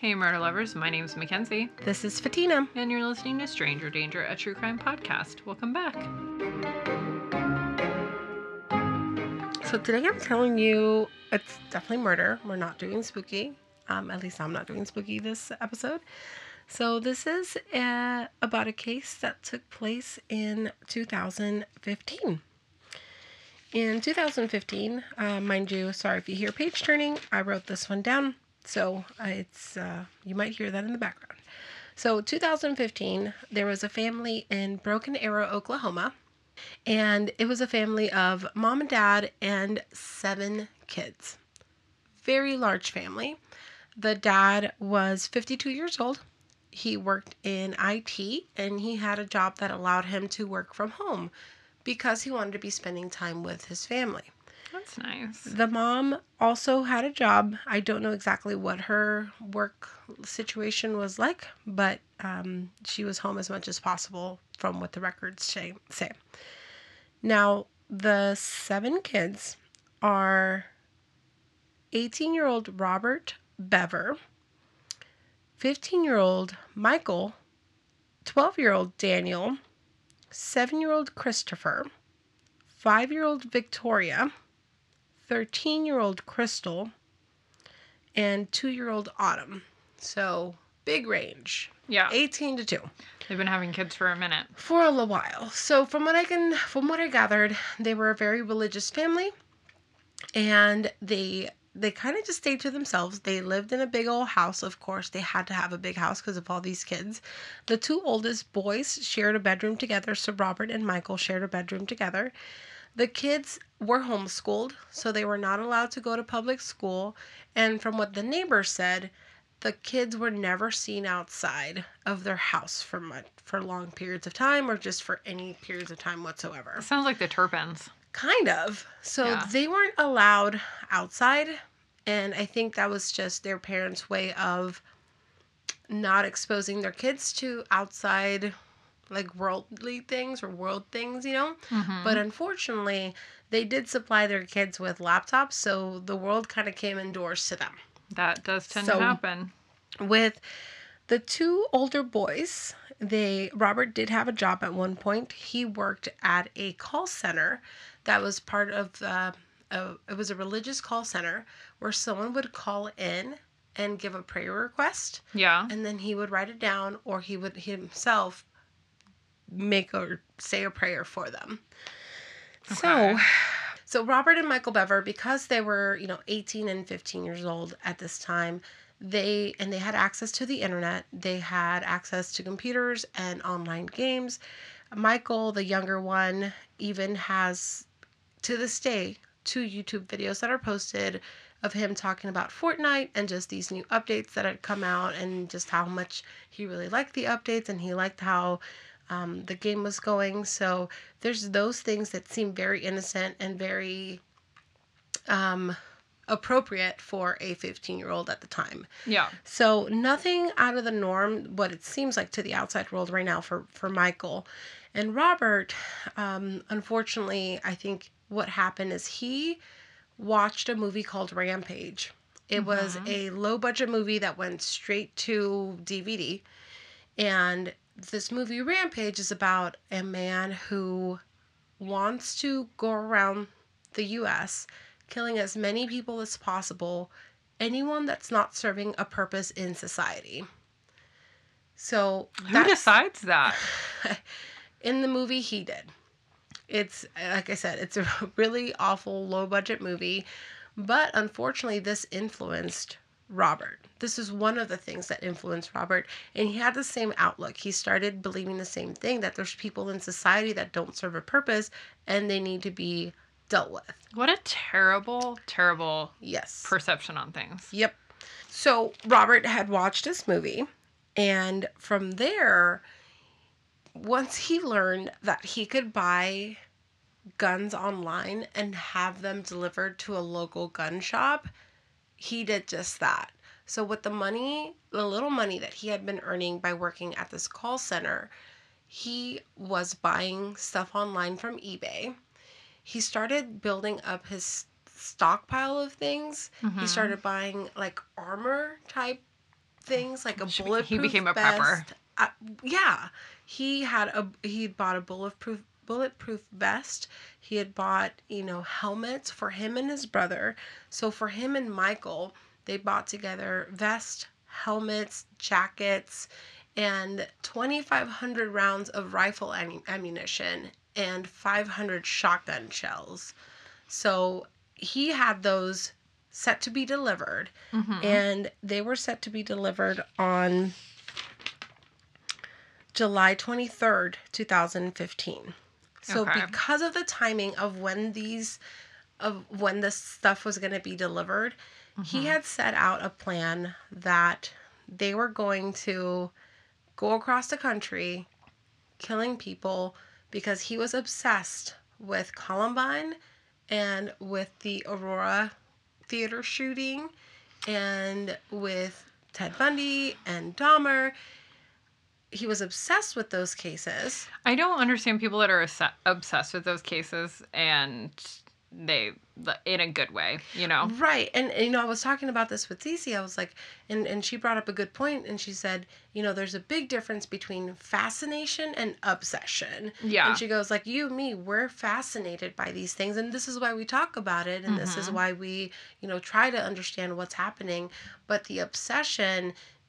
Hey murder lovers, my name's Mackenzie. This is Fatina. And you're listening to Stranger Danger, a true crime podcast. Welcome back. So today I'm telling you it's definitely murder. We're not doing spooky. At least I'm not doing spooky this episode. So this is about a case that took place in 2015. In 2015, mind you, sorry if you hear page turning, I wrote this one down. So you might hear that in the background. So 2015, there was a family in Broken Arrow, Oklahoma, and it was a family of mom and dad and 7 kids. Very large family. The dad was 52 years old. He worked in IT, and he had a job that allowed him to work from home because he wanted to be spending time with his family. That's nice. The mom also had a job. I don't know exactly what her work situation was like, but she was home as much as possible from what the records say. Now, the 7 kids are 18-year-old Robert Bever, 15-year-old Michael, 12-year-old Daniel, 7-year-old Christopher, 5-year-old Victoria, 13-year-old Crystal, and 2-year-old Autumn. So, big range. Yeah. 18 to 2. They've been having kids for a minute. For a little while. So, from what I gathered, they were a very religious family, and they kind of just stayed to themselves. They lived in a big old house. Of course, they had to have a big house because of all these kids. The 2 oldest boys shared a bedroom together, so Robert and Michael shared a bedroom together. The kids were homeschooled, so they were not allowed to go to public school. And from what the neighbors said, the kids were never seen outside of their house for long periods of time or just for any periods of time whatsoever. It sounds like the Turpins. Kind of. So yeah. They weren't allowed outside. And I think that was just their parents' way of not exposing their kids to outside like worldly things or world things, you know? Mm-hmm. But unfortunately, they did supply their kids with laptops, so the world kind of came indoors to them. That does tend to happen. With the 2 older boys, Robert did have a job at one point. He worked at a call center that was part of it was a religious call center where someone would call in and give a prayer request. Yeah. And then he would write it down, or he would himself make or say a prayer for them. Okay. So Robert and Michael Bever, because they were, 18 and 15 years old at this time, they had access to the internet. They had access to computers and online games. Michael, the younger one, even has to this day 2 YouTube videos that are posted of him talking about Fortnite and just these new updates that had come out and just how much he really liked the updates and he liked how the game was going. So there's those things that seem very innocent and very appropriate for a 15-year-old at the time. Yeah. So nothing out of the norm, what it seems like to the outside world right now for Michael. And Robert, unfortunately, I think what happened is he watched a movie called Rampage. It mm-hmm. was a low-budget movie that went straight to DVD. And this movie Rampage is about a man who wants to go around the U.S., killing as many people as possible, anyone that's not serving a purpose in society. So who decides that? In the movie, he did. It's, like I said, it's a really awful, low-budget movie, but unfortunately, this influenced Robert. This is one of the things that influenced Robert, and he had the same outlook. He started believing the same thing, that there's people in society that don't serve a purpose, and they need to be dealt with. What a terrible, terrible perception on things. Yep. So Robert had watched this movie, and from there, once he learned that he could buy guns online and have them delivered to a local gun shop, he did just that. So with the little money that he had been earning by working at this call center, he was buying stuff online from eBay. He started building up his stockpile of things. Mm-hmm. He started buying like armor type things, like a bulletproof vest. He became a prepper. Yeah. He'd bought a bulletproof vest. He had bought, helmets for him and his brother. So for him and Michael, they bought together vests, helmets, jackets, and 2,500 rounds of rifle ammunition and 500 shotgun shells. So he had those set to be delivered, and they were set to be delivered on July 23rd, 2015. So because of the timing of when this stuff was going to be delivered, he had set out a plan that they were going to go across the country killing people because he was obsessed with Columbine and with the Aurora theater shooting and with Ted Bundy and Dahmer. He was obsessed with those cases. I don't understand people that are obsessed with those cases, and they, in a good way, Right. And I was talking about this with Cece. I was like, and she brought up a good point, and she said, there's a big difference between fascination and obsession. Yeah. And she goes, like, you, me, we're fascinated by these things, and this is why we talk about it, and this is why we, try to understand what's happening. But the obsession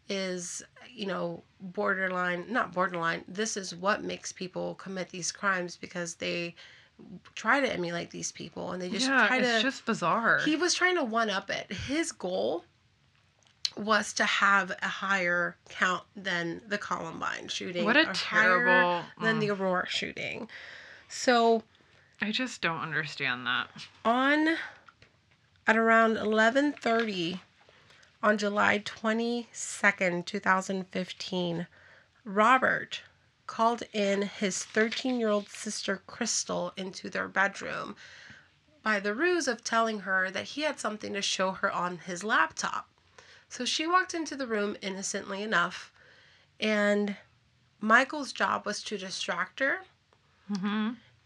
is, this is what makes people commit these crimes, because they try to emulate these people, and they just it's just bizarre. He was trying to one-up it. His goal was to have a higher count than the Columbine shooting. What a terrible... than the Aurora shooting. So... I just don't understand that. At around 11:30 on July 22nd, 2015, Robert called in his 13-year-old sister Crystal into their bedroom by the ruse of telling her that he had something to show her on his laptop. So she walked into the room innocently enough, and Michael's job was to distract her,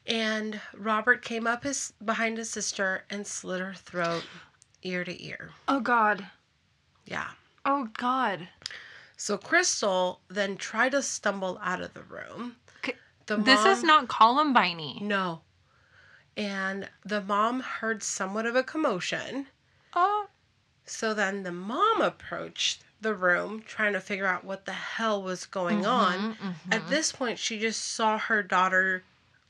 and Robert came up behind his sister and slit her throat ear to ear. Oh, God. Yeah. Oh, God. So Crystal then tried to stumble out of the room. This is not Columbine-y. No. And the mom heard somewhat of a commotion. Oh. So then the mom approached the room trying to figure out what the hell was going on. At this point, she just saw her daughter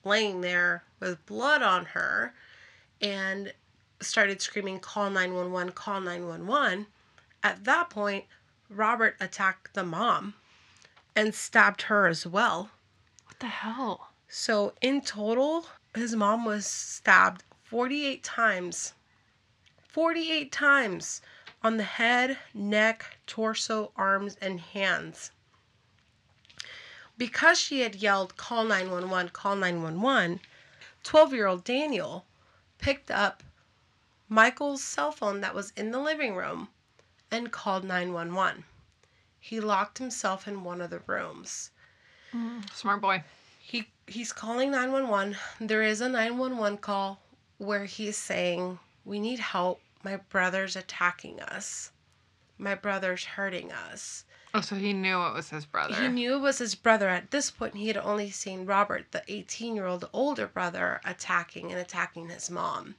laying there with blood on her and started screaming, "Call 911, call 911. At that point, Robert attacked the mom and stabbed her as well. What the hell? So in total, his mom was stabbed 48 times. 48 times on the head, neck, torso, arms, and hands. Because she had yelled, "Call 911, call 911, 12-year-old Daniel picked up Michael's cell phone that was in the living room and called 911. He locked himself in one of the rooms. Smart boy. He's calling 911. There is a 911 call where he's saying, "We need help. My brother's attacking us. My brother's hurting us." Oh, so he knew it was his brother. He knew it was his brother. At this point, he had only seen Robert, the 18-year-old older brother, attacking his mom.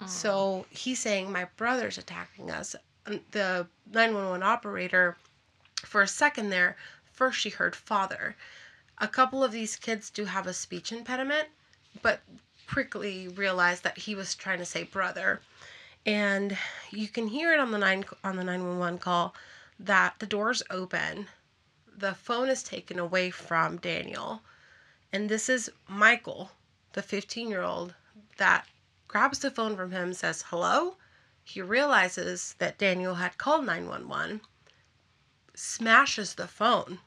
Oh. So he's saying, "My brother's attacking us." The 911 operator, for a second there, first she heard "father." A couple of these kids do have a speech impediment, but quickly realized that he was trying to say brother. And you can hear it on the 911 call that the door's open, the phone is taken away from Daniel, and this is Michael, the 15-year-old, that grabs the phone from him, says hello. He realizes that Daniel had called 911, smashes the phone,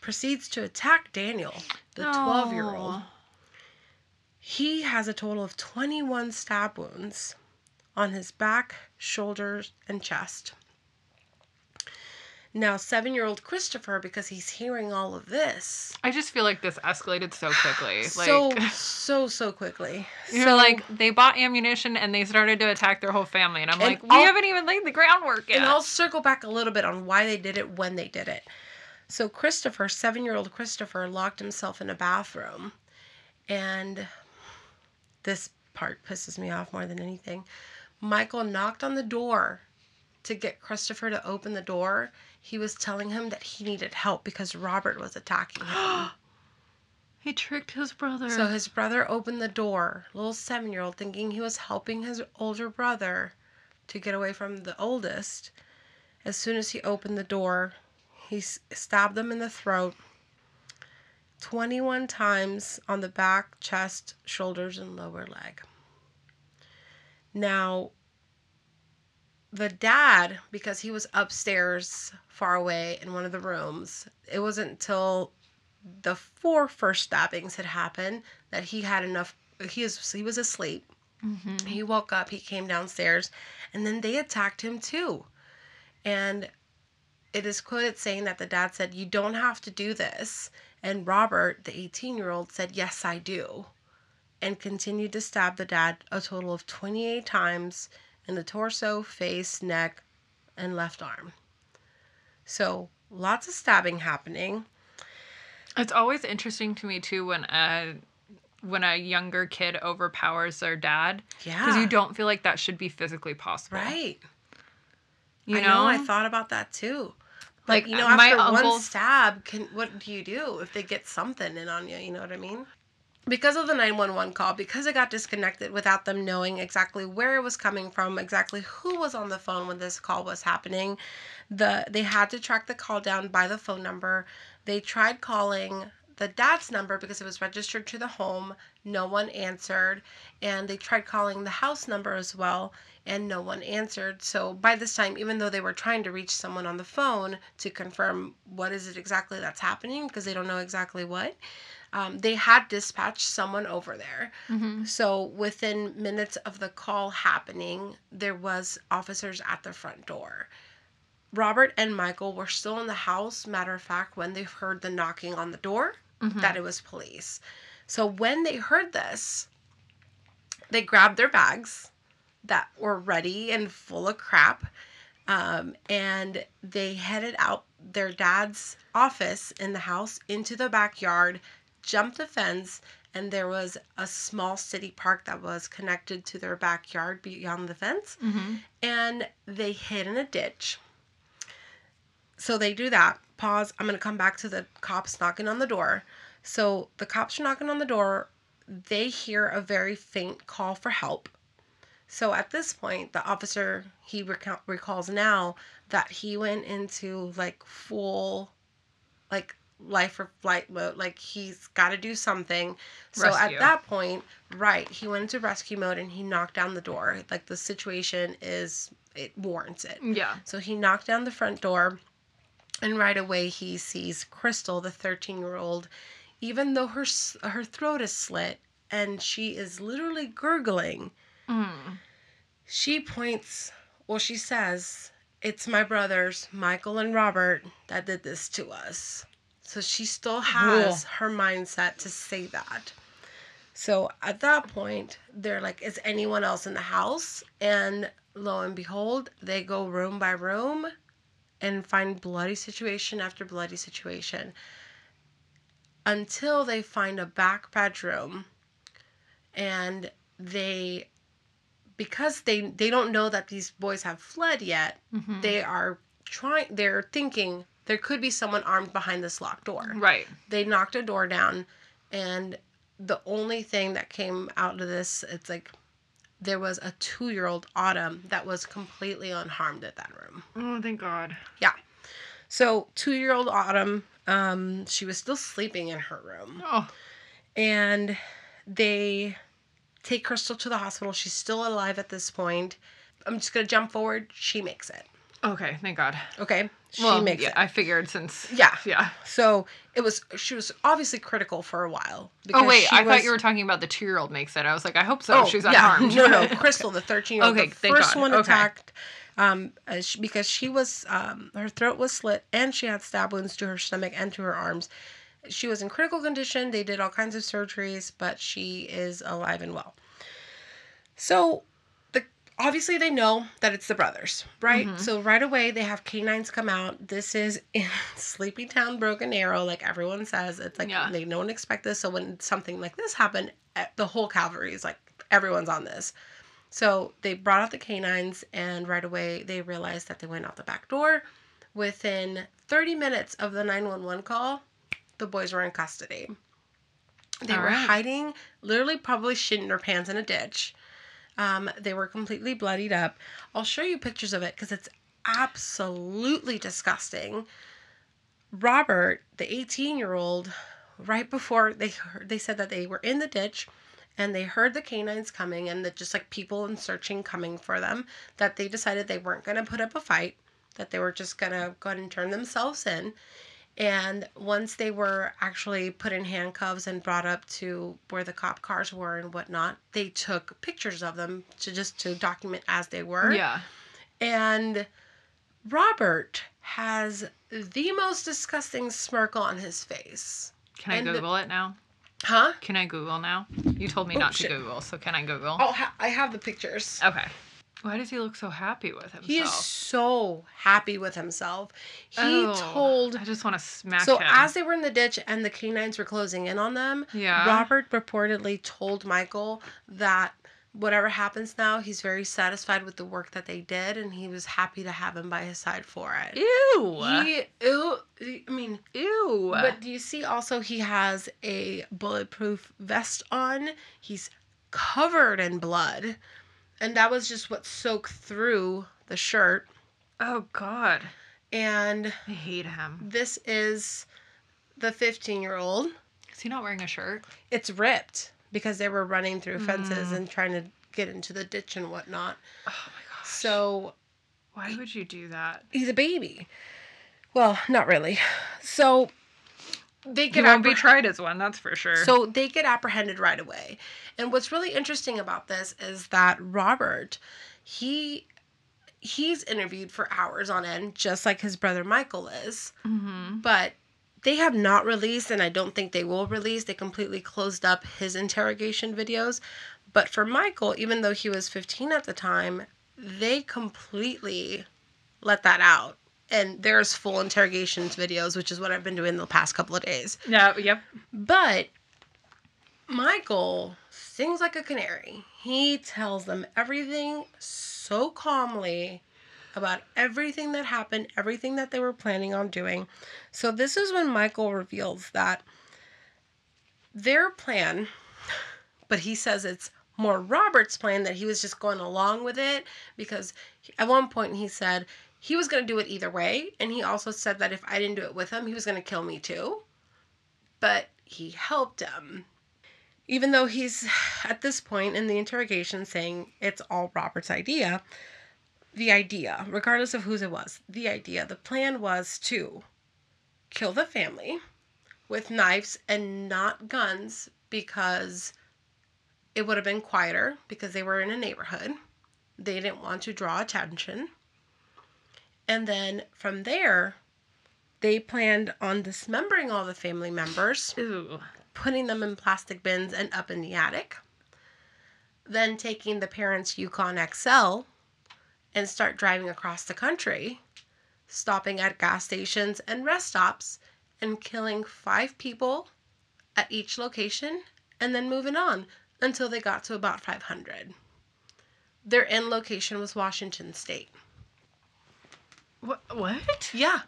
proceeds to attack Daniel, the 12-year-old. He has a total of 21 stab wounds on his back, shoulders, and chest. now 7-year-old Christopher because he's hearing all of this. I just feel like this escalated so quickly. So quickly. You're like, they bought ammunition and they started to attack their whole family. And I'm like, we haven't even laid the groundwork yet. And I'll circle back a little bit on why they did it when they did it. So Christopher, 7-year-old Christopher, locked himself in a bathroom. And this part pisses me off more than anything. Michael knocked on the door to get Christopher to open the door. He was telling him that he needed help because Robert was attacking him. He tricked his brother. So his brother opened the door, little 7-year-old, thinking he was helping his older brother to get away from the oldest. As soon as he opened the door, he stabbed them in the throat 21 times on the back, chest, shoulders, and lower leg. Now, the dad, because he was upstairs far away in one of the rooms, it wasn't until the 4 first stabbings had happened that he had enough. He was asleep. Mm-hmm. He woke up. He came downstairs. And then they attacked him too. And it is quoted saying that the dad said, "You don't have to do this." And Robert, the 18-year-old, said, "Yes, I do." And continued to stab the dad a total of 28 times in the torso, face, neck, and left arm. So lots of stabbing happening. It's always interesting to me, too, when a younger kid overpowers their dad. Yeah. Because you don't feel like that should be physically possible. Right. You know? I thought about that, too. Like, you know, after one stab, what do you do if they get something in on you? You know what I mean? Because of the 911 call, because it got disconnected without them knowing exactly where it was coming from, exactly who was on the phone when this call was happening, they had to track the call down by the phone number. They tried calling the dad's number because it was registered to the home. No one answered. And they tried calling the house number as well, and no one answered. So by this time, even though they were trying to reach someone on the phone to confirm what is it exactly that's happening, because they don't know exactly what, they had dispatched someone over there. Mm-hmm. So within minutes of the call happening, there was officers at the front door. Robert and Michael were still in the house, matter of fact, when they heard the knocking on the door, mm-hmm. that it was police. So when they heard this, they grabbed their bags that were ready and full of crap, and they headed out their dad's office in the house into the backyard, jumped the fence, and there was a small city park that was connected to their backyard beyond the fence, mm-hmm. and they hid in a ditch. So they do that. Pause. I'm going to come back to the cops knocking on the door. So the cops are knocking on the door. They hear a very faint call for help. So at this point, the officer, he recalls now that he went into, like, full, like, life or flight mode. Like, he's got to do something. Rescue. So at that point, right, he went into rescue mode and he knocked down the door. Like, the situation is, it warrants it. Yeah. So he knocked down the front door, and right away he sees Crystal, the 13-year-old, even though her throat is slit and she is literally gurgling. Mm. She points, well, she says, "It's my brothers, Michael and Robert, that did this to us." So she still has her mindset to say that. So at that point, they're like, "Is anyone else in the house?" And lo and behold, they go room by room and find bloody situation after bloody situation until they find a back bedroom. And because they don't know that these boys have fled yet, mm-hmm. they're thinking, there could be someone armed behind this locked door. Right. They knocked a door down, and the only thing that came out of this, it's like there was a 2-year-old Autumn that was completely unharmed at that room. Oh, thank God. Yeah. So 2-year-old Autumn, she was still sleeping in her room. Oh. And they take Crystal to the hospital. She's still alive at this point. I'm just going to jump forward. She makes it. Okay, thank God. Okay, she makes it. I figured since... Yeah. Yeah. So, she was obviously critical for a while. Oh, wait, I thought you were talking about the 2-year-old makes it. I was like, I hope so. Oh, she's unharmed. No, Crystal, the 13-year-old, okay, the first one attacked. because she was, her throat was slit and she had stab wounds to her stomach and to her arms. She was in critical condition. They did all kinds of surgeries, but she is alive and well. So obviously they know that it's the brothers, right? Mm-hmm. So right away they have canines come out. This is in Sleepy Town, Broken Arrow, like everyone says. It's like, yeah, no one expects this. So when something like this happened, the whole cavalry is like, everyone's on this. So they brought out the canines, and right away they realized that they went out the back door. Within 30 minutes of the 911 call, the boys were in custody. They were hiding, literally probably shitting their pants in a ditch. They were completely bloodied up. I'll show you pictures of it because it's absolutely disgusting. Robert, the 18-year-old, right before they said that they were in the ditch and they heard the canines coming and just like people and searching coming for them, that they decided they weren't going to put up a fight, that they were just going to go ahead and turn themselves in. And once they were actually put in handcuffs and brought up to where the cop cars were and whatnot, they took pictures of them to document as they were. Yeah. And Robert has the most disgusting smirk on his face. Can I Google it now? Huh? Can I Google now? You told me not to Google, so can I Google? Oh, I have the pictures. Okay. Why does he look so happy with himself? He is so happy with himself. I just want to smack him. So as they were in the ditch and the canines were closing in on them, yeah, Robert reportedly told Michael that whatever happens now, he's very satisfied with the work that they did, and he was happy to have him by his side for it. Ew. But do you see also he has a bulletproof vest on? He's covered in blood. And that was just what soaked through the shirt. Oh, God. And I hate him. This is the 15-year-old. Is he not wearing a shirt? It's ripped because they were running through fences and trying to get into the ditch and whatnot. Oh, my gosh. So why would you do that? He's a baby. Well, not really. So they get won't be tried as one, that's for sure. So they get apprehended right away. And what's really interesting about this is that Robert, he's interviewed for hours on end, just like his brother Michael is. Mm-hmm. But they have not released, and I don't think they will release. They completely closed up his interrogation videos. But for Michael, even though he was 15 at the time, they completely let that out. And there's full interrogations videos, which is what I've been doing the past couple of days. Yeah, yep. But Michael sings like a canary. He tells them everything so calmly about everything that happened, everything that they were planning on doing. So this is when Michael reveals that their plan, but he says it's more Robert's plan, that he was just going along with it, because at one point he said he was going to do it either way, and he also said that if I didn't do it with him, he was going to kill me too. But he helped him. Even though he's, at this point in the interrogation, saying it's all Robert's idea, regardless of whose it was, the plan was to kill the family with knives and not guns, because it would have been quieter, because they were in a neighborhood. They didn't want to draw attention. And then from there, they planned on dismembering all the family members, putting them in plastic bins and up in the attic, then taking the parents' Yukon XL and start driving across the country, stopping at gas stations and rest stops, and killing 5 people at each location, and then moving on until they got to about 500. Their end location was Washington State. What? Yeah.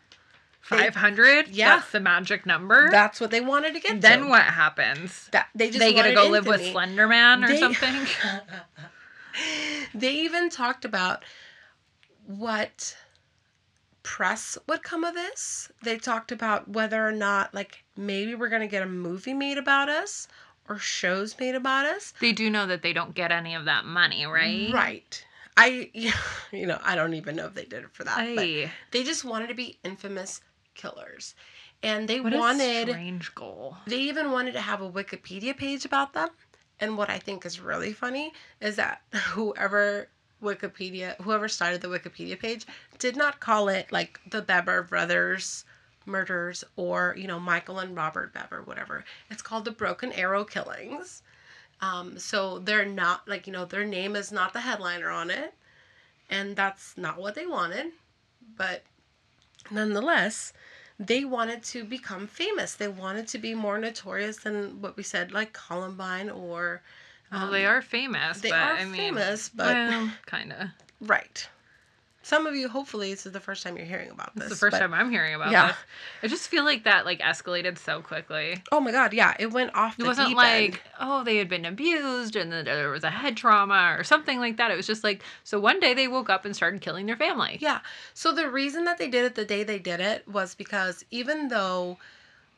500? Yeah. That's the magic number? That's what they wanted to get to. Then what happens? They got to go live with Slender Man or something? They even talked about what press would come of this. They talked about whether or not, like, maybe we're going to get a movie made about us or shows made about us. They do know that they don't get any of that money, right? Right. I don't even know if they did it for that. But they just wanted to be infamous killers. And they wanted... What a strange goal. They even wanted to have a Wikipedia page about them. And what I think is really funny is that whoever Wikipedia, whoever started the Wikipedia page, did not call it like the Bever Brothers murders or, you know, Michael and Robert Bever, whatever. It's called the Broken Arrow killings. So they're not like, you know, their name is not the headliner on it, and that's not what they wanted. But nonetheless, they wanted to become famous. They wanted to be more notorious than what we said, like Columbine or... well, they are famous. They are famous, but... Well, kind of. Right. Some of you, hopefully, this is the first time you're hearing about this. It's the first time I'm hearing about this. I just feel like that, like, escalated so quickly. Oh, my God, yeah. It went off the deep end. It wasn't like, oh, they had been abused and then there was a head trauma or something like that. It was just like, so one day they woke up and started killing their family. Yeah. So the reason that they did it the day they did it was because even though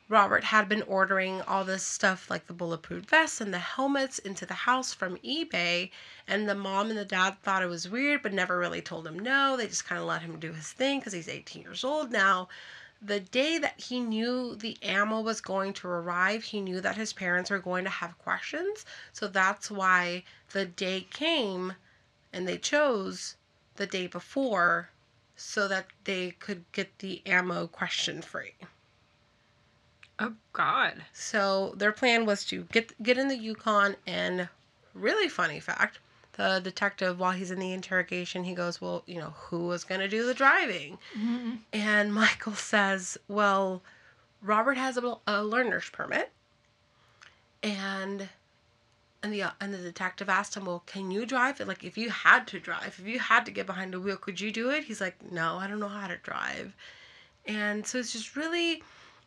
Robert had been ordering all this stuff, like the bulletproof vests and the helmets, into the house from eBay, and the mom and the dad thought it was weird but never really told him no. They just kind of let him do his thing because he's 18 years old now. The day that he knew the ammo was going to arrive, he knew that his parents were going to have questions. So that's why the day came and they chose the day before so that they could get the ammo question free. Oh, God. So their plan was to get in the Yukon, and really funny fact, the detective, while he's in the interrogation, he goes, well, you know, who was going to do the driving? Mm-hmm. And Michael says, well, Robert has a learner's permit. And the detective asked him, well, can you drive? Like, if you had to drive, if you had to get behind the wheel, could you do it? He's like, no, I don't know how to drive. And so it's just really...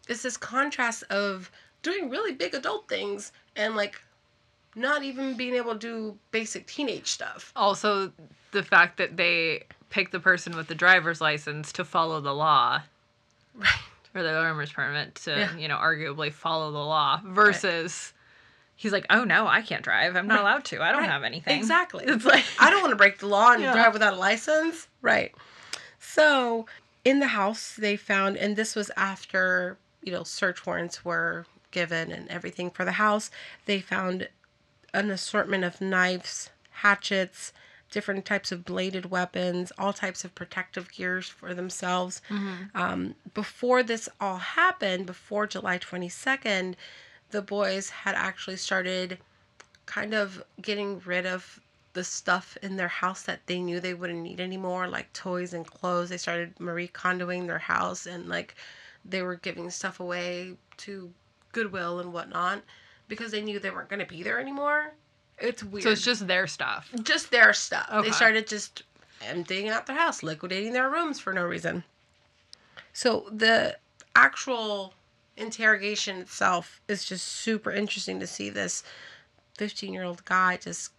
It's this contrast of doing really big adult things and, like, not even being able to do basic teenage stuff. Also, the fact that they picked the person with the driver's license to follow the law. Right. Or the learner's permit to, you know, arguably follow the law. Versus, he's like, oh, no, I can't drive. I'm not allowed to. I don't have anything. Exactly. It's like, I don't want to break the law and drive without a license. Right. So, in the house, they found, and this was after... you know, search warrants were given and everything for the house. They found an assortment of knives, hatchets, different types of bladed weapons, all types of protective gears for themselves. Mm-hmm. Before this all happened, before July 22nd, the boys had actually started kind of getting rid of the stuff in their house that they knew they wouldn't need anymore, like toys and clothes. They started Marie Kondoing their house, and like, they were giving stuff away to Goodwill and whatnot because they knew they weren't going to be there anymore. It's weird. So it's just their stuff. Just their stuff. Okay. They started just emptying out their house, liquidating their rooms for no reason. So the actual interrogation itself is just super interesting to see this 15-year-old guy just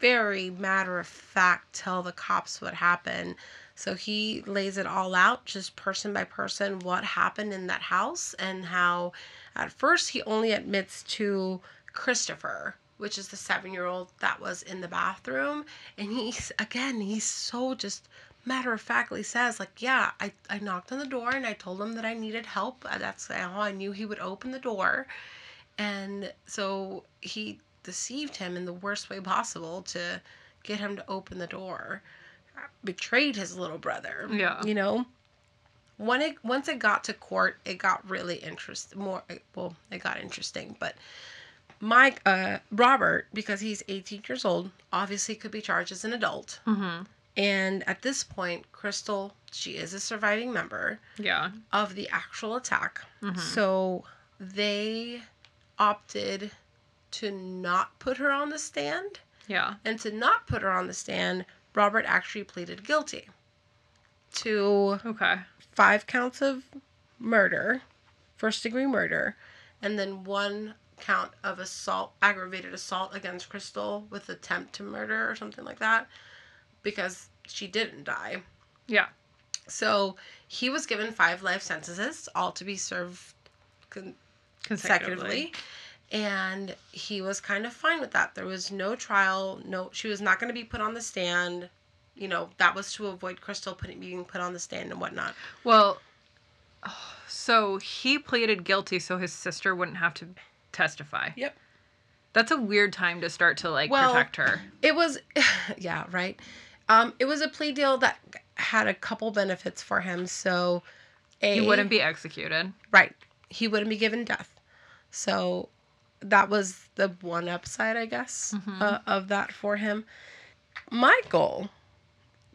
very matter-of-fact tell the cops what happened. So he lays it all out, just person by person, what happened in that house and how at first he only admits to Christopher, which is the 7-year-old that was in the bathroom. And he's, again, he's so just matter-of-factly says, like, yeah, I knocked on the door and I told him that I needed help. That's how I knew he would open the door. And so he deceived him in the worst way possible to get him to open the door. Betrayed his little brother. Yeah. You know, once it got to court, it got really interesting. It got interesting. But Robert, because he's 18 years old, obviously could be charged as an adult. Mm-hmm. And at this point, Crystal, she is a surviving member. Yeah. Of the actual attack. Mm-hmm. So they opted to not put her on the stand. Yeah. And to not put her on the stand, Robert actually pleaded guilty to 5 counts of murder, first-degree murder, and then 1 count of aggravated assault against Crystal with attempt to murder or something like that, because she didn't die. Yeah. So he was given 5 life sentences, all to be served consecutively. And he was kind of fine with that. There was no trial. No, she was not going to be put on the stand. You know, that was to avoid Crystal being put on the stand and whatnot. Well, so he pleaded guilty so his sister wouldn't have to testify. Yep. That's a weird time to start to, like, protect her. It was, yeah, right. It was a plea deal that had a couple benefits for him. So, he wouldn't be executed. Right. He wouldn't be given death. So that was the one upside, I guess, of that for him. Michael,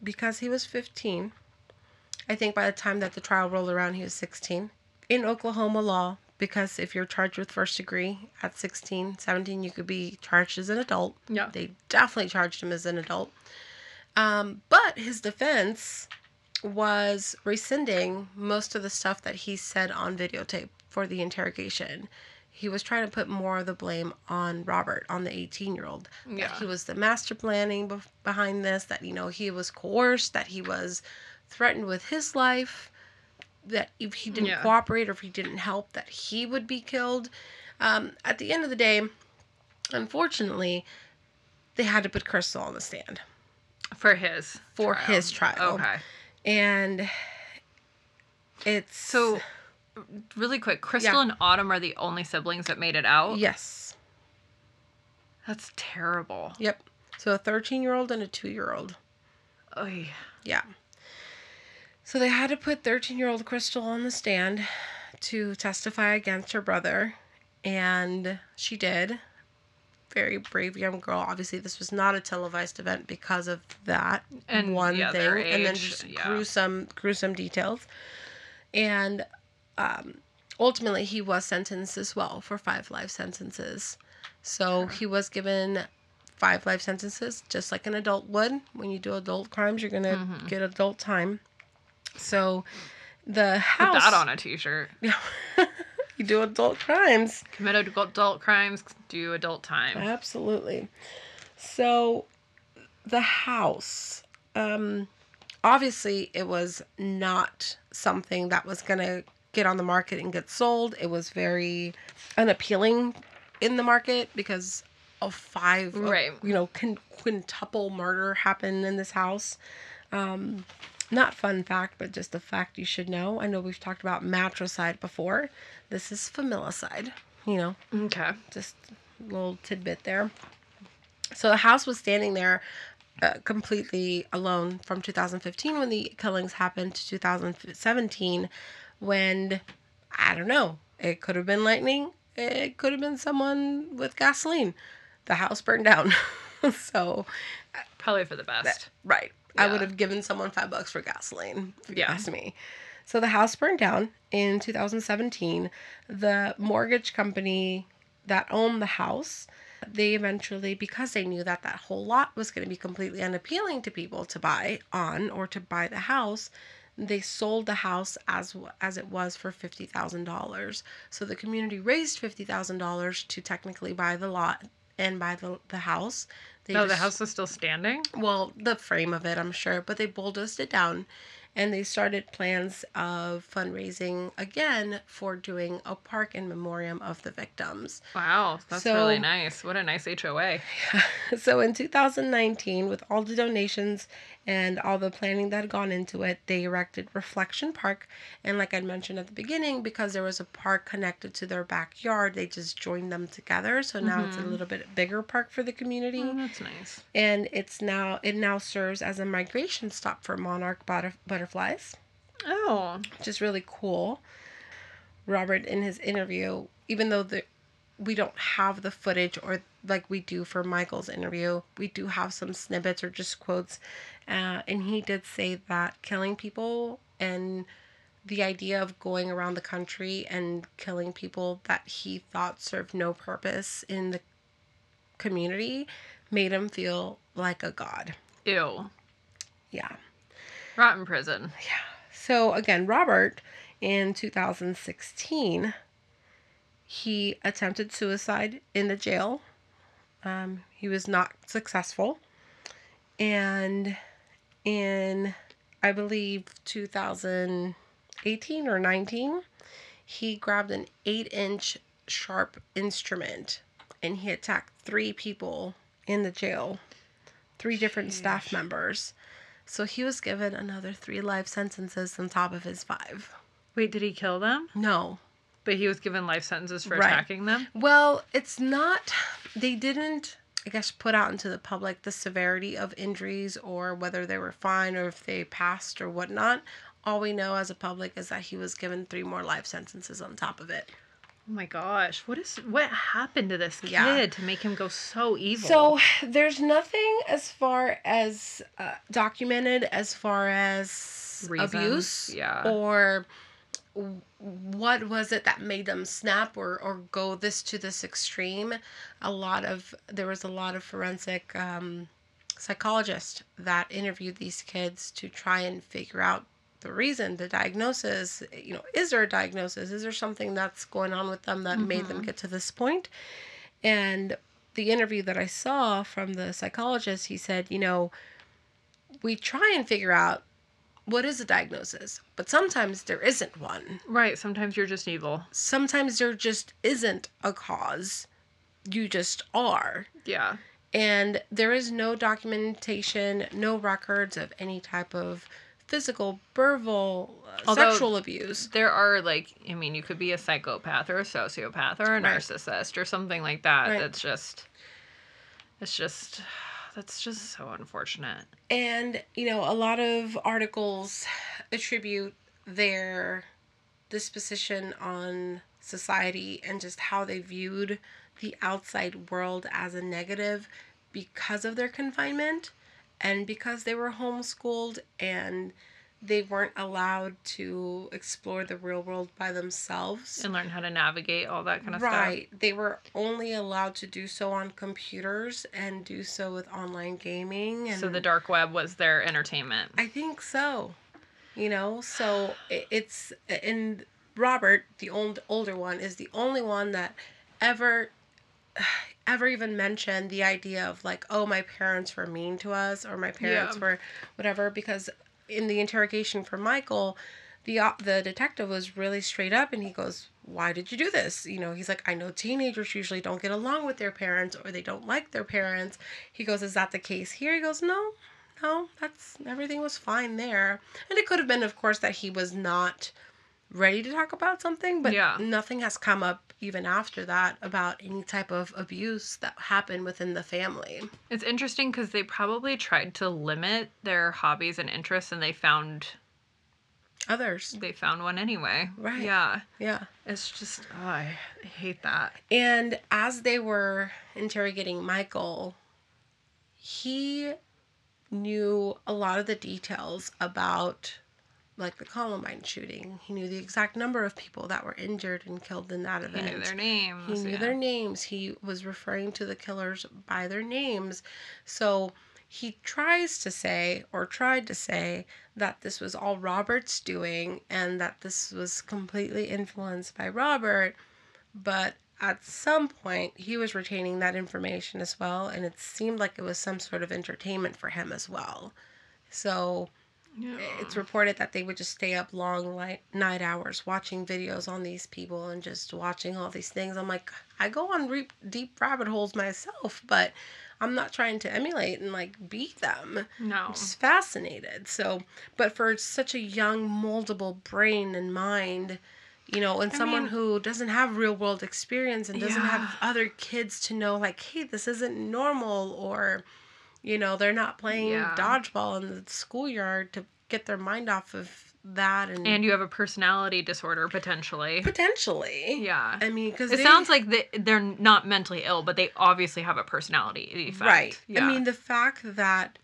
because he was 15, I think by the time that the trial rolled around, he was 16. In Oklahoma law, because if you're charged with first degree at 16, 17, you could be charged as an adult. Yeah. They definitely charged him as an adult. But his defense was rescinding most of the stuff that he said on videotape for the interrogation. He was trying to put more of the blame on Robert, on the 18-year-old. Yeah. That he was the master planning behind this, that, you know, he was coerced, that he was threatened with his life, that if he didn't cooperate or if he didn't help, that he would be killed. At the end of the day, unfortunately, they had to put Crystal on the stand. For his trial. Okay. And it's... So, really quick, Crystal and Autumn are the only siblings that made it out? Yes. That's terrible. Yep. So, a 13-year-old and a 2-year-old. Oh, yeah. Yeah. So, they had to put 13-year-old Crystal on the stand to testify against her brother. And she did. Very brave young girl. Obviously, this was not a televised event because of that and one thing, and then just gruesome details. And ultimately, he was sentenced as well for 5 life sentences. So he was given 5 life sentences, just like an adult would. When you do adult crimes, you're gonna get adult time. So the house. Put that on a t-shirt. Yeah. You do adult crimes. Commit adult crimes, do adult time. Absolutely. So, the house. Obviously, it was not something that was going to get on the market and get sold. It was very unappealing in the market because of quintuple murder happened in this house. Not fun fact, but just a fact you should know. I know we've talked about matricide before. This is familicide, you know. Okay. Just a little tidbit there. So the house was standing there completely alone from 2015 when the killings happened to 2017 when, I don't know, it could have been lightning. It could have been someone with gasoline. The house burned down. So. Probably for the best. Right. Yeah. I would have given someone $5 for gasoline, if you asked me. So the house burned down in 2017. The mortgage company that owned the house, they eventually, because they knew that that whole lot was going to be completely unappealing to people to buy on or to buy the house, they sold the house as it was for $50,000. So the community raised $50,000 to technically buy the lot and buy the house. The house was still standing? Well, the frame of it, I'm sure. But they bulldozed it down, and they started plans of fundraising again for doing a park in memoriam of the victims. Wow, that's really nice. What a nice HOA. Yeah. So in 2019, with all the donations and all the planning that had gone into it, they erected Reflection Park. And like I mentioned at the beginning, because there was a park connected to their backyard, they just joined them together. So now it's a little bit bigger park for the community. Oh, that's nice. And it now serves as a migration stop for monarch butterflies. Oh. Which is really cool. Robert, in his interview, even though we don't have the footage or like we do for Michael's interview, we do have some snippets or just quotes. And he did say that killing people and the idea of going around the country and killing people that he thought served no purpose in the community made him feel like a god. Ew. Yeah. Rotten prison. Yeah. So again, Robert, in 2016, he attempted suicide in the jail. He was not successful. And in, I believe, 2018 or 19, he grabbed an 8-inch sharp instrument and he attacked 3 people in the jail, 3 different staff members. So he was given another 3 life sentences on top of his 5. Wait, did he kill them? No. But he was given life sentences for attacking them? Well, it's not... They didn't, I guess, put out into the public the severity of injuries or whether they were fine or if they passed or whatnot. All we know as a public is that he was given 3 more life sentences on top of it. Oh my gosh, what happened to this kid to make him go so evil? So there's nothing as far as documented as far as reasons. Abuse or what was it that made them snap or go to this extreme. There was a lot of forensic psychologists that interviewed these kids to try and figure out the reason, the diagnosis. You know, is there a diagnosis? Is there something that's going on with them that made them get to this point? And the interview that I saw from the psychologist, he said, you know, we try and figure out what is a diagnosis, but sometimes there isn't one. Right. Sometimes you're just evil. Sometimes there just isn't a cause. You just are. Yeah. And there is no documentation, no records of any type of physical, verbal, sexual abuse. There are, like, I mean, you could be a psychopath or a sociopath or a narcissist or something like that. Right. That's just so unfortunate. And, you know, a lot of articles attribute their disposition on society and just how they viewed the outside world as a negative because of their confinement. And because they were homeschooled and they weren't allowed to explore the real world by themselves. And learn how to navigate all that kind of stuff. Right. They were only allowed to do so on computers and do so with online gaming. And so the dark web was their entertainment. I think so. You know, so it's... And Robert, the older one, is the only one that ever even mentioned the idea of, like, oh, my parents were mean to us or my parents were whatever, because in the interrogation for Michael, the detective was really straight up and he goes, why did you do this? You know, he's like, I know teenagers usually don't get along with their parents or they don't like their parents. He goes, is that the case here? He goes, no, everything was fine there. And it could have been, of course, that he was not ready to talk about something, but nothing has come up even after that about any type of abuse that happened within the family. It's interesting because they probably tried to limit their hobbies and interests and they found others. They found one anyway. Right. Yeah. Yeah. It's just, oh, I hate that. And as they were interrogating Michael, he knew a lot of the details about, like, the Columbine shooting. He knew the exact number of people that were injured and killed in that event. He knew their names. He knew their names. He was referring to the killers by their names. So he tried to say that this was all Robert's doing and that this was completely influenced by Robert. But at some point, he was retaining that information as well, and it seemed like it was some sort of entertainment for him as well. So... Yeah. It's reported that they would just stay up long night hours watching videos on these people and just watching all these things. I'm like, I go on deep rabbit holes myself, but I'm not trying to emulate and, like, be them. No. I'm just fascinated. So, but for such a young, moldable brain and mind, you know, and someone who doesn't have real world experience and doesn't have other kids to know, like, hey, this isn't normal, or... You know, they're not playing dodgeball in the schoolyard to get their mind off of that. And you have a personality disorder, potentially. Potentially. Yeah. I mean, because... It sounds like they're not mentally ill, but they obviously have a personality defect. Right. Yeah. I mean, the fact that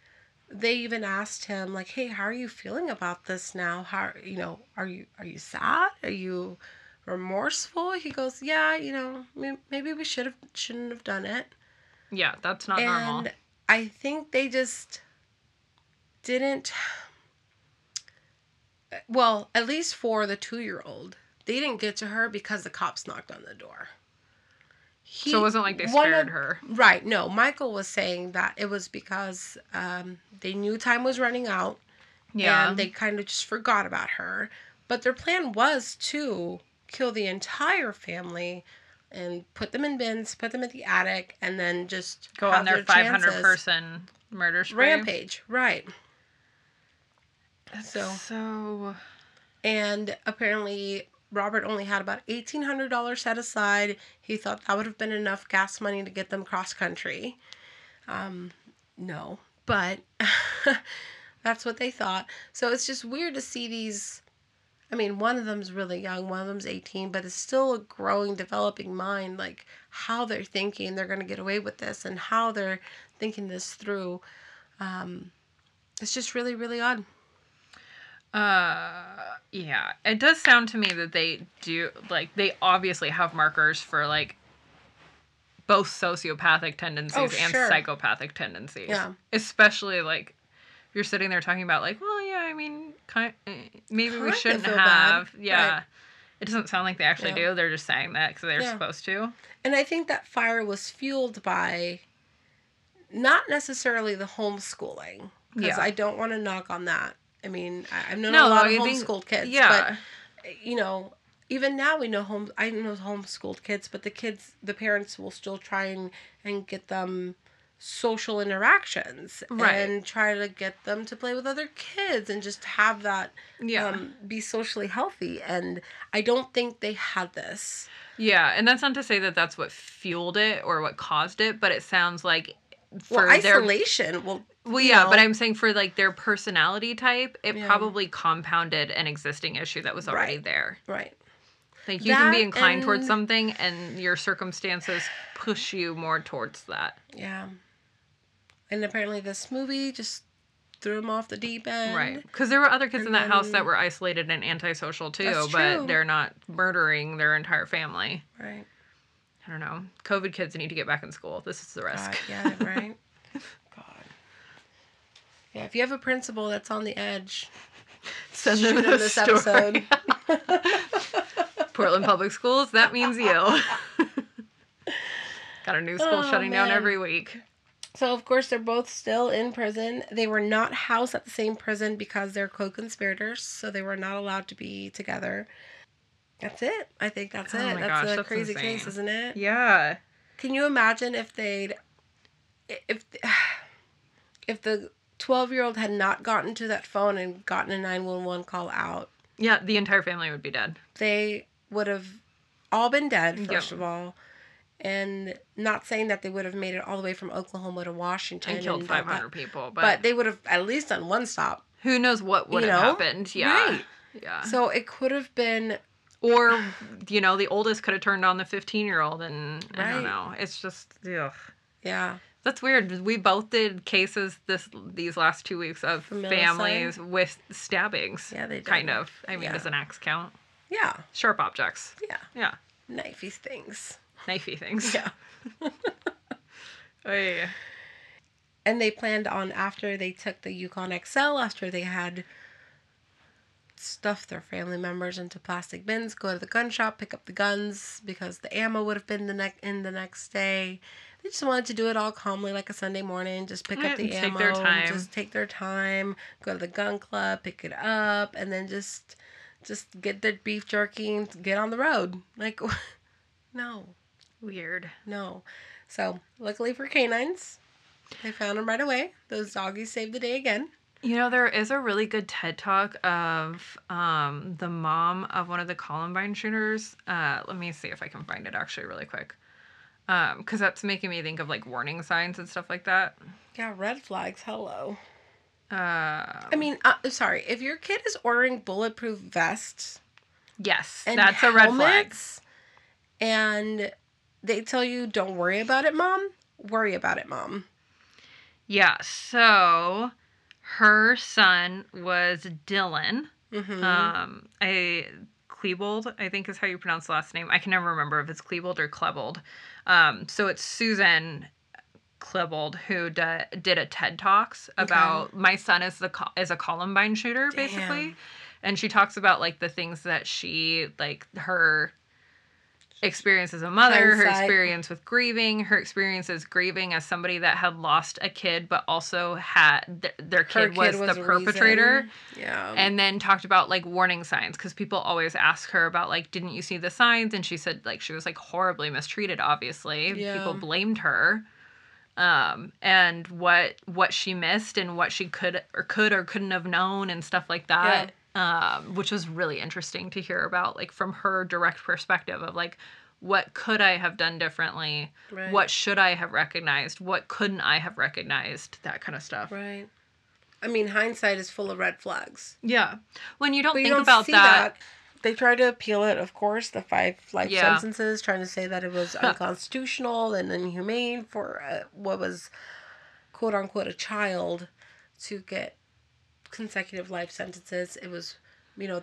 they even asked him, like, hey, how are you feeling about this now? How, you know, are you sad? Are you remorseful? He goes, yeah, you know, maybe we shouldn't have done it. Yeah, that's not normal. I think they just didn't, well, at least for the 2-year-old, they didn't get to her because the cops knocked on the door. So it wasn't like they scared her. Right. No, Michael was saying that it was because they knew time was running out. Yeah. And they kind of just forgot about her. But their plan was to kill the entire family and put them in bins, put them in the attic, and then just go on their 500-person murder spree. Rampage, right. That's so... And apparently Robert only had about $1,800 set aside. He thought that would have been enough gas money to get them cross country. No, but that's what they thought. So it's just weird to see these. I mean, one of them's really young, one of them's 18, but it's still a growing, developing mind, like how they're thinking they're going to get away with this and how they're thinking this through. It's just really, really odd. Yeah, it does sound to me that they do, like, they obviously have markers for, like, both sociopathic tendencies and psychopathic tendencies. Yeah. Especially, like, you're sitting there talking about, like, well, yeah, I mean, maybe we shouldn't have. Bad. Yeah. Right. It doesn't sound like they actually do. They're just saying that because they're supposed to. And I think that fire was fueled by not necessarily the homeschooling. Because I don't want to knock on that. I mean, I've known a lot of homeschooled kids, but, you know, even now we know I know homeschooled kids, but the parents will still try and get them social interactions and try to get them to play with other kids and just have that be socially healthy. And I don't think they had this. Yeah, and that's not to say that that's what fueled it or what caused it, but it sounds like for isolation. But I'm saying for, like, their personality type, it probably compounded an existing issue that was already there. Right. Like, you can be inclined towards something, and your circumstances push you more towards that. Yeah. And apparently this movie just threw them off the deep end. Right. Because there were other kids in that house that were isolated and antisocial, too, but they're not murdering their entire family. Right. I don't know. COVID kids need to get back in school. This is the risk. Yeah, right. Yeah, if you have a principal that's on the edge, send them this episode. Portland Public Schools, that means you. Got a new school shutting down every week. So, of course, they're both still in prison. They were not housed at the same prison because they're co-conspirators, so they were not allowed to be together. That's it. I think that's it. That's a crazy case, isn't it? Yeah. Can you imagine if they'd... If the 12-year-old had not gotten to that phone and gotten a 911 call out. Yeah, the entire family would be dead. They would have all been dead, first of all. And not saying that they would have made it all the way from Oklahoma to Washington. And killed 500 people. But they would have at least done one stop. Who knows what would have happened. Yeah. Right. Yeah. So it could have been... Or, you know, the oldest could have turned on the 15-year-old and I don't know. It's just... Ugh. Yeah. That's weird. We both did cases these last 2 weeks of families with stabbings. Yeah, they did. Kind of. I mean, does an axe count? Yeah. Sharp objects. Yeah. Yeah. Knifey things. Knifey things. Yeah. Oy. And they planned on, after they took the Yukon XL, after they had stuffed their family members into plastic bins, go to the gun shop, pick up the guns, because the ammo would have been in the next day. They just wanted to do it all calmly, like a Sunday morning. Just pick up the ammo. Take their time. Just take their time. Go to the gun club, pick it up, and then just get their beef jerky and get on the road. Like, no. Weird. No. So, luckily for canines, they found them right away. Those doggies saved the day again. You know, there is a really good TED Talk of the mom of one of the Columbine shooters. Let me see if I can find it, actually, really quick. Because that's making me think of, like, warning signs and stuff like that. Yeah, red flags, hello. I mean, sorry, if your kid is ordering bulletproof vests... Yes, and that's helmets, a red flag. And they tell you, don't worry about it, Mom. Worry about it, Mom. Yeah, so her son was Dylan. Mm-hmm. Klebold, I think is how you pronounce the last name. I can never remember if it's Klebold or Klebold. So it's Susan Klebold who did a TED Talks about my son is a Columbine shooter, basically. Damn. And she talks about, like, the things that she, like, her experience as a mother, her experience with grieving, her experiences grieving as somebody that had lost a kid, but also had their kid was the perpetrator. Yeah. And then talked about, like, warning signs, because people always ask her about, like, didn't you see the signs? And she said, like, she was, like, horribly mistreated, obviously. Yeah. People blamed her. And what she missed and what she could or couldn't have known and stuff like that. which was really interesting to hear about, like, from her direct perspective of, like, what could I have done differently? Right. What should I have recognized? What couldn't I have recognized? That kind of stuff. Right. I mean, hindsight is full of red flags. Yeah. When you don't think about that. They tried to appeal it, of course, the 5 life sentences, trying to say that it was unconstitutional and inhumane for what was, quote unquote, a child to get consecutive life sentences. It was, you know,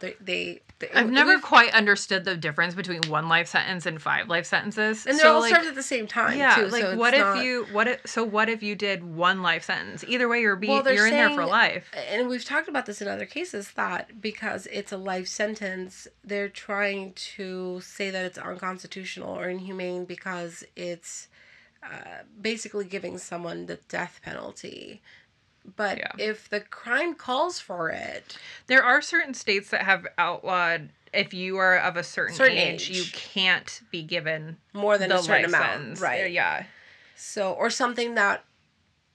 I've never quite understood the difference between 1 life sentence and 5 life sentences. And they're all served at the same time, too. Yeah, like, so what if you did 1 life sentence? Either way, you're in there for life. And we've talked about this in other cases, that because it's a life sentence, they're trying to say that it's unconstitutional or inhumane because it's basically giving someone the death penalty. But if the crime calls for it... There are certain states that have outlawed, if you are of a certain age, you can't be given more than a certain amount. Right. Yeah. So, or something that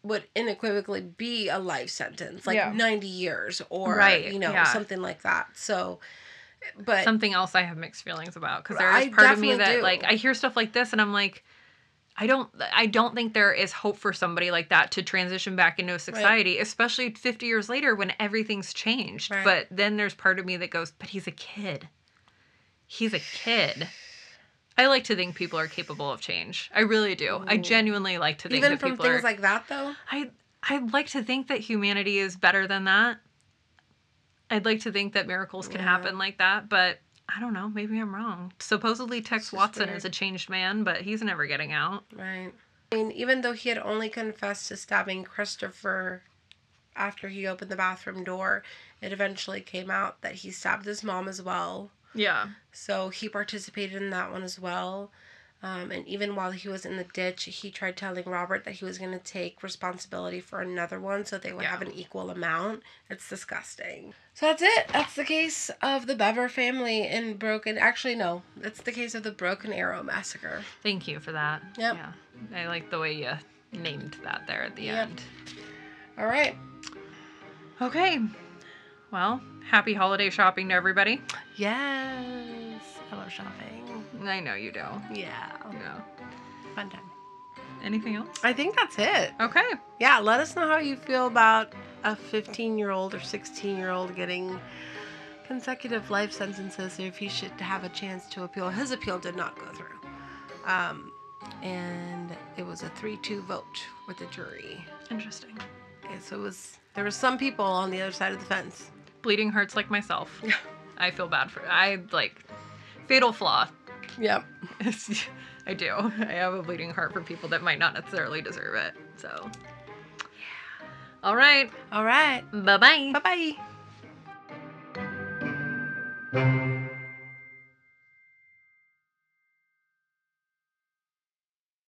would unequivocally be a life sentence, like 90 years or, you know, something like that. So... But something else I have mixed feelings about, because there is part of me that, like, I hear stuff like this and I'm like... I don't think there is hope for somebody like that to transition back into society, especially 50 years later when everything's changed. Right. But then there's part of me that goes, but he's a kid. He's a kid. I like to think people are capable of change. I really do. Ooh. I genuinely like to think that people are... Even from things like that, though? I'd like to think that humanity is better than that. I'd like to think that miracles can happen like that, but... I don't know. Maybe I'm wrong. Supposedly Tex Watson is a changed man, but he's never getting out. Right. I mean, even though he had only confessed to stabbing Christopher after he opened the bathroom door, it eventually came out that he stabbed his mom as well. Yeah. So he participated in that one as well. And even while he was in the ditch, he tried telling Robert that he was going to take responsibility for another one so they would have an equal amount. It's disgusting. So that's it. That's the case of the Bever family in Broken... Actually, no. That's the case of the Broken Arrow Massacre. Thank you for that. Yep. Yeah. I like the way you named that there at the end. All right. Okay. Well, happy holiday shopping to everybody. Yes. I love shopping. I know you do. Yeah. Fun time. Anything else? I think that's it. Okay. Yeah, let us know how you feel about a 15-year-old or 16-year-old getting consecutive life sentences, if he should have a chance to appeal. His appeal did not go through. And it was a 3-2 vote with the jury. Interesting. Okay, so there were some people on the other side of the fence. Bleeding hearts like myself. I feel bad for... fatal flaw. Yep. I do. I have a bleeding heart for people that might not necessarily deserve it. So, yeah. All right. Bye-bye. Bye-bye.